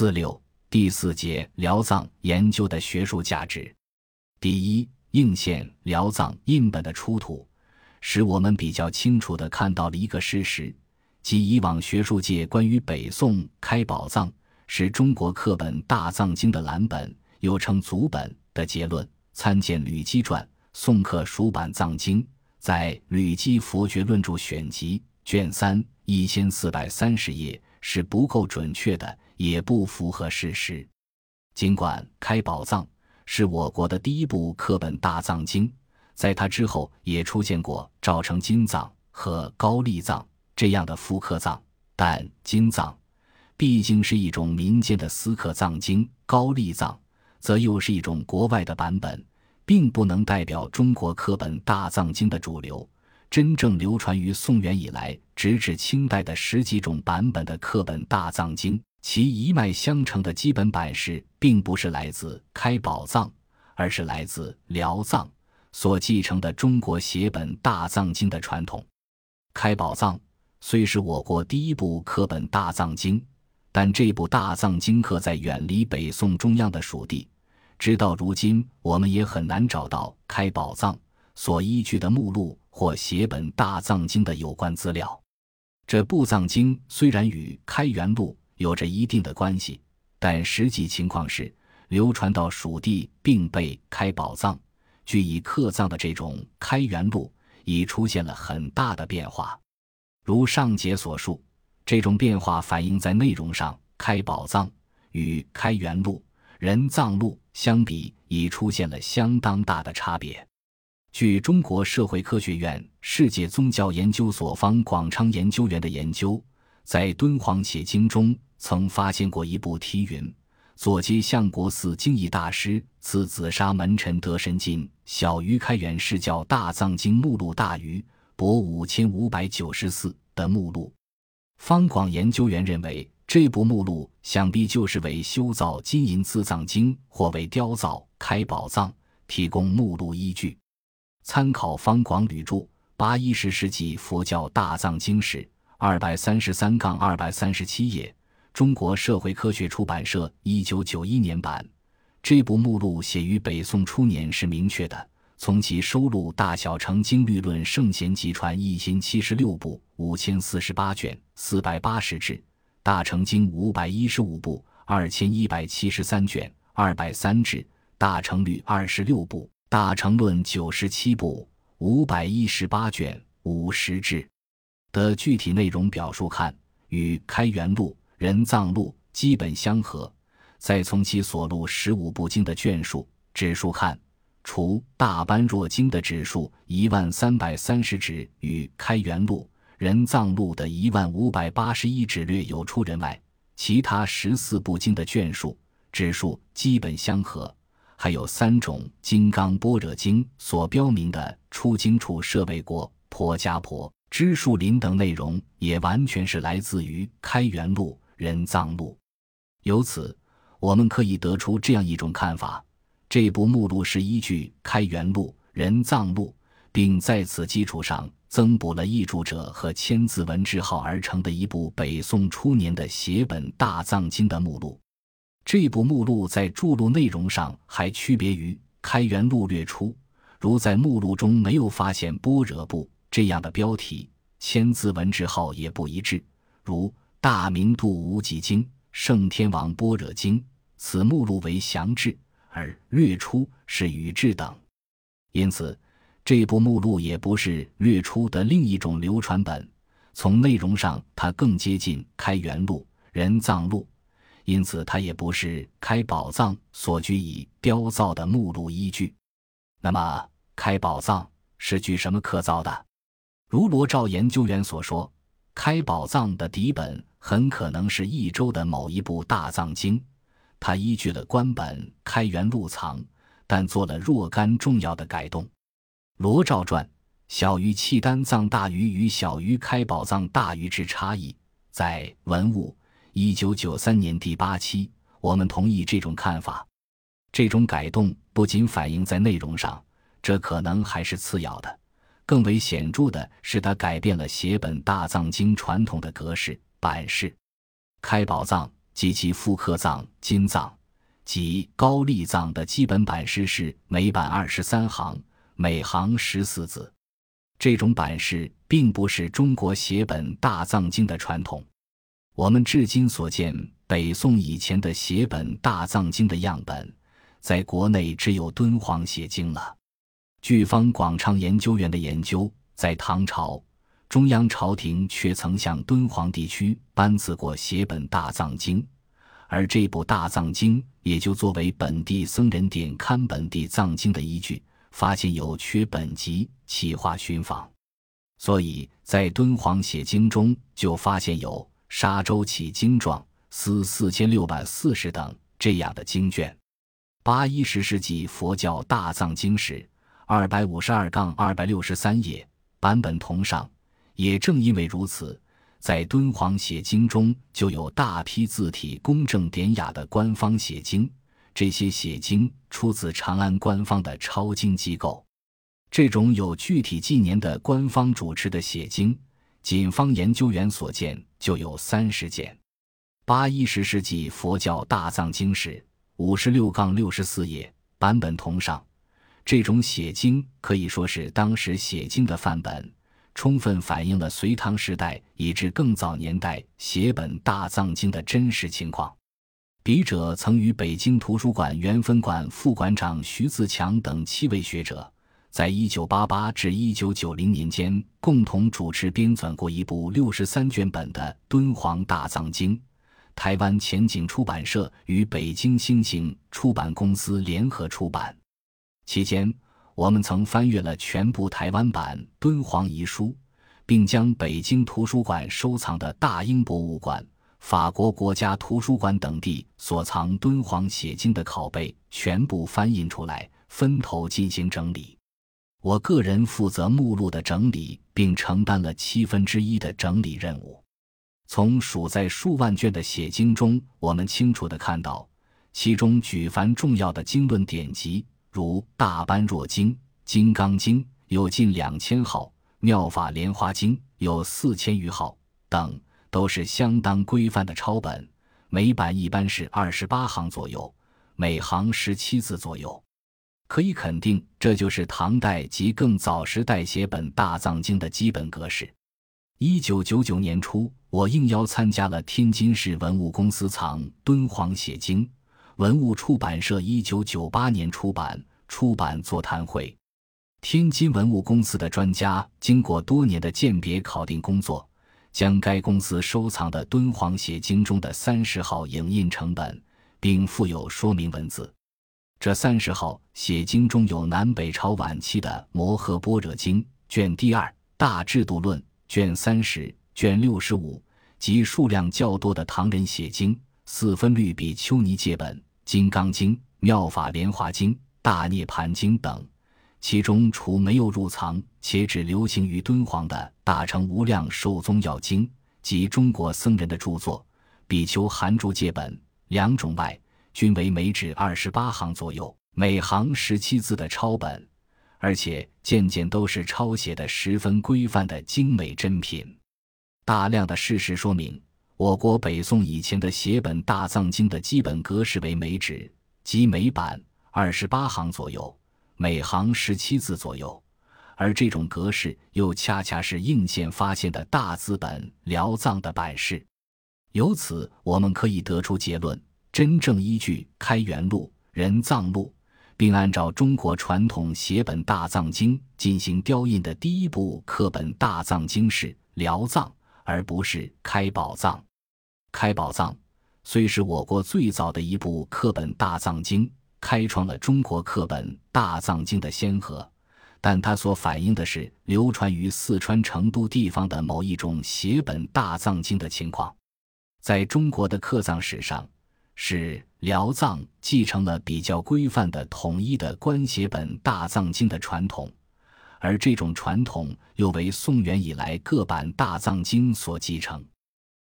46第四节辽藏研究的学术价值。第一，印现辽藏印本的出土，使我们比较清楚地看到了一个事实，即以往学术界关于北宋开宝藏是中国刻本大藏经的蓝本，又称族本的结论。参见吕基传《宋刻蜀版藏经》，在《吕基佛学论著选集》卷3 1430页是不够准确的，也不符合事实。尽管开宝藏是我国的第一部刻本大藏经，在它之后也出现过赵城金藏和高丽藏这样的复刻藏，但金藏毕竟是一种民间的私刻藏经，高丽藏则又是一种国外的版本，并不能代表中国刻本大藏经的主流。真正流传于宋元以来直至清代的10几种版本的刻本大藏经，其一脉相承的基本版式并不是来自开宝藏，而是来自辽藏所继承的中国写本大藏经的传统。开宝藏虽是我国第一部刻本大藏经，但这部大藏经刻在远离北宋中央的蜀地，直到如今我们也很难找到开宝藏所依据的目录或写本大藏经的有关资料。这部藏经虽然与开元录有着一定的关系，但实际情况是流传到蜀地并被开宝藏据以刻藏的这种开元录已出现了很大的变化。如上节所述，这种变化反映在内容上，开宝藏与开元录、人藏录相比已出现了相当大的差别。据中国社会科学院世界宗教研究所方广昌研究员的研究，在敦煌写经中曾发现过一部题云：左接相国寺经义大师赐紫砂门臣得神经小于开元释教大藏经目录大于博5594的目录。方广研究员认为，这部目录想必就是为修造金银自藏经或为雕造开宝藏提供目录依据。参考方广旅著《810世纪佛教大藏经史》 233-237 页，中国社会科学出版社1991年版。这部目录写于北宋初年是明确的，从其收录大小乘经律论圣贤集传1076部5048卷480至，大乘经515部2173卷203至，大乘律26部大乘论97部518卷50至的具体内容表述看，与开元录、人藏录基本相合。再从其所录15部经的卷数指数看，除大般若经的指数1330指与开元录、人藏录的1581指略有出人外，其他14部经的卷数指数基本相合。还有3种金刚般若经所标明的出经处舍卫国、婆家婆、支树林等内容也完全是来自于开元录、人藏录。由此我们可以得出这样一种看法，这部目录是依据开元录、人藏录，并在此基础上增补了译著者和千字文字号而成的一部北宋初年的写本大藏经的目录。这部目录在注录内容上还区别于开元录略出，如在目录中没有发现般若部这样的标题，千字文字号也不一致，如大明度无极经、圣天王般若经，此目录为详制，而略出是语制等。因此这部目录也不是略出的另一种流传本，从内容上它更接近开元录、人藏录，因此它也不是开宝藏所据以雕造的目录依据。那么开宝藏是据什么刻造的？如罗照研究员所说，开宝藏的底本很可能是益州的某一部大藏经，它依据了官本开元录藏，但做了若干重要的改动。罗照传小于契丹藏大于与小于开宝藏大于之差异，在文物1993年第8期，我们同意这种看法。这种改动不仅反映在内容上，这可能还是次要的，更为显著的是它改变了写本大藏经传统的格式、版式。开宝藏及其复刻藏、金藏及高丽藏的基本版式是每版23行，每行14字。这种版式并不是中国写本大藏经的传统。我们至今所见北宋以前的写本大藏经的样本，在国内只有敦煌写经了。据方广昌研究员的研究，在唐朝，中央朝廷却曾向敦煌地区颁赐过写本大藏经，而这部大藏经也就作为本地僧人典刊本地藏经的依据，发现有缺本籍，企划寻访。所以在敦煌写经中就发现有沙州起经状、司4640等这样的经卷。10世纪佛教大藏经史 252-263 页，版本同上。也正因为如此，在敦煌写经中就有大批字体工整典雅的官方写经，这些写经出自长安官方的抄经机构。这种有具体纪年的官方主持的写经，仅方研究员所见就有30件。11世纪佛教大藏经史 56-64 页，版本同上。这种写经可以说是当时写经的范本，充分反映了隋唐时代以至更早年代写本大藏经的真实情况。笔者曾与北京图书馆原分馆副馆长徐自强等7位学者，在1988至1990年间共同主持编纂过一部63卷本的敦煌大藏经。台湾前景出版社与北京新景出版公司联合出版。期间，我们曾翻阅了全部台湾版敦煌遗书，并将北京图书馆收藏的大英博物馆、法国国家图书馆等地所藏敦煌写经的拷贝全部翻印出来，分头进行整理。我个人负责目录的整理，并承担了1/7的整理任务。从数在数万卷的写经中，我们清楚地看到，其中举凡重要的经论典籍，如大般若经、金刚经有近2000号，妙法莲花经有4000余号等，都是相当规范的抄本，每版一般是28行左右，每行17字左右。可以肯定，这就是唐代及更早时代写本大藏经的基本格式。1999年初，我应邀参加了天津市文物公司藏敦煌写经文物出版社1998年出版座谈会。天津文物公司的专家经过多年的鉴别考定工作，将该公司收藏的敦煌写经中的30号影印成本，并附有说明文字。这30号写经中有南北朝晚期的摩诃般若经卷2、大制度论卷30、卷65及数量较多的唐人写经，四分律比丘尼戒本、金刚经、妙法莲华经、大涅盘经等，其中除没有入藏且只流行于敦煌的大乘无量寿宗要经及中国僧人的著作比丘含注戒本2种外，均为每纸28行左右，每行17字的抄本，而且件件都是抄写的十分规范的精美珍品。大量的事实说明，我国北宋以前的写本大藏经的基本格式为每纸即每版28行左右，每行17字左右，而这种格式又恰恰是应县发现的大字本辽藏的版式。由此我们可以得出结论，真正依据开元录、仁藏录，并按照中国传统写本大藏经进行雕印的第一部刻本大藏经是辽藏，而不是开宝藏。开宝藏虽是我国最早的一部刻本大藏经，开创了中国刻本大藏经的先河，但它所反映的是流传于四川成都地方的某一种写本大藏经的情况。在中国的刻藏史上，是辽藏继承了比较规范的统一的官写本大藏经的传统，而这种传统又为宋元以来各版大藏经所继承。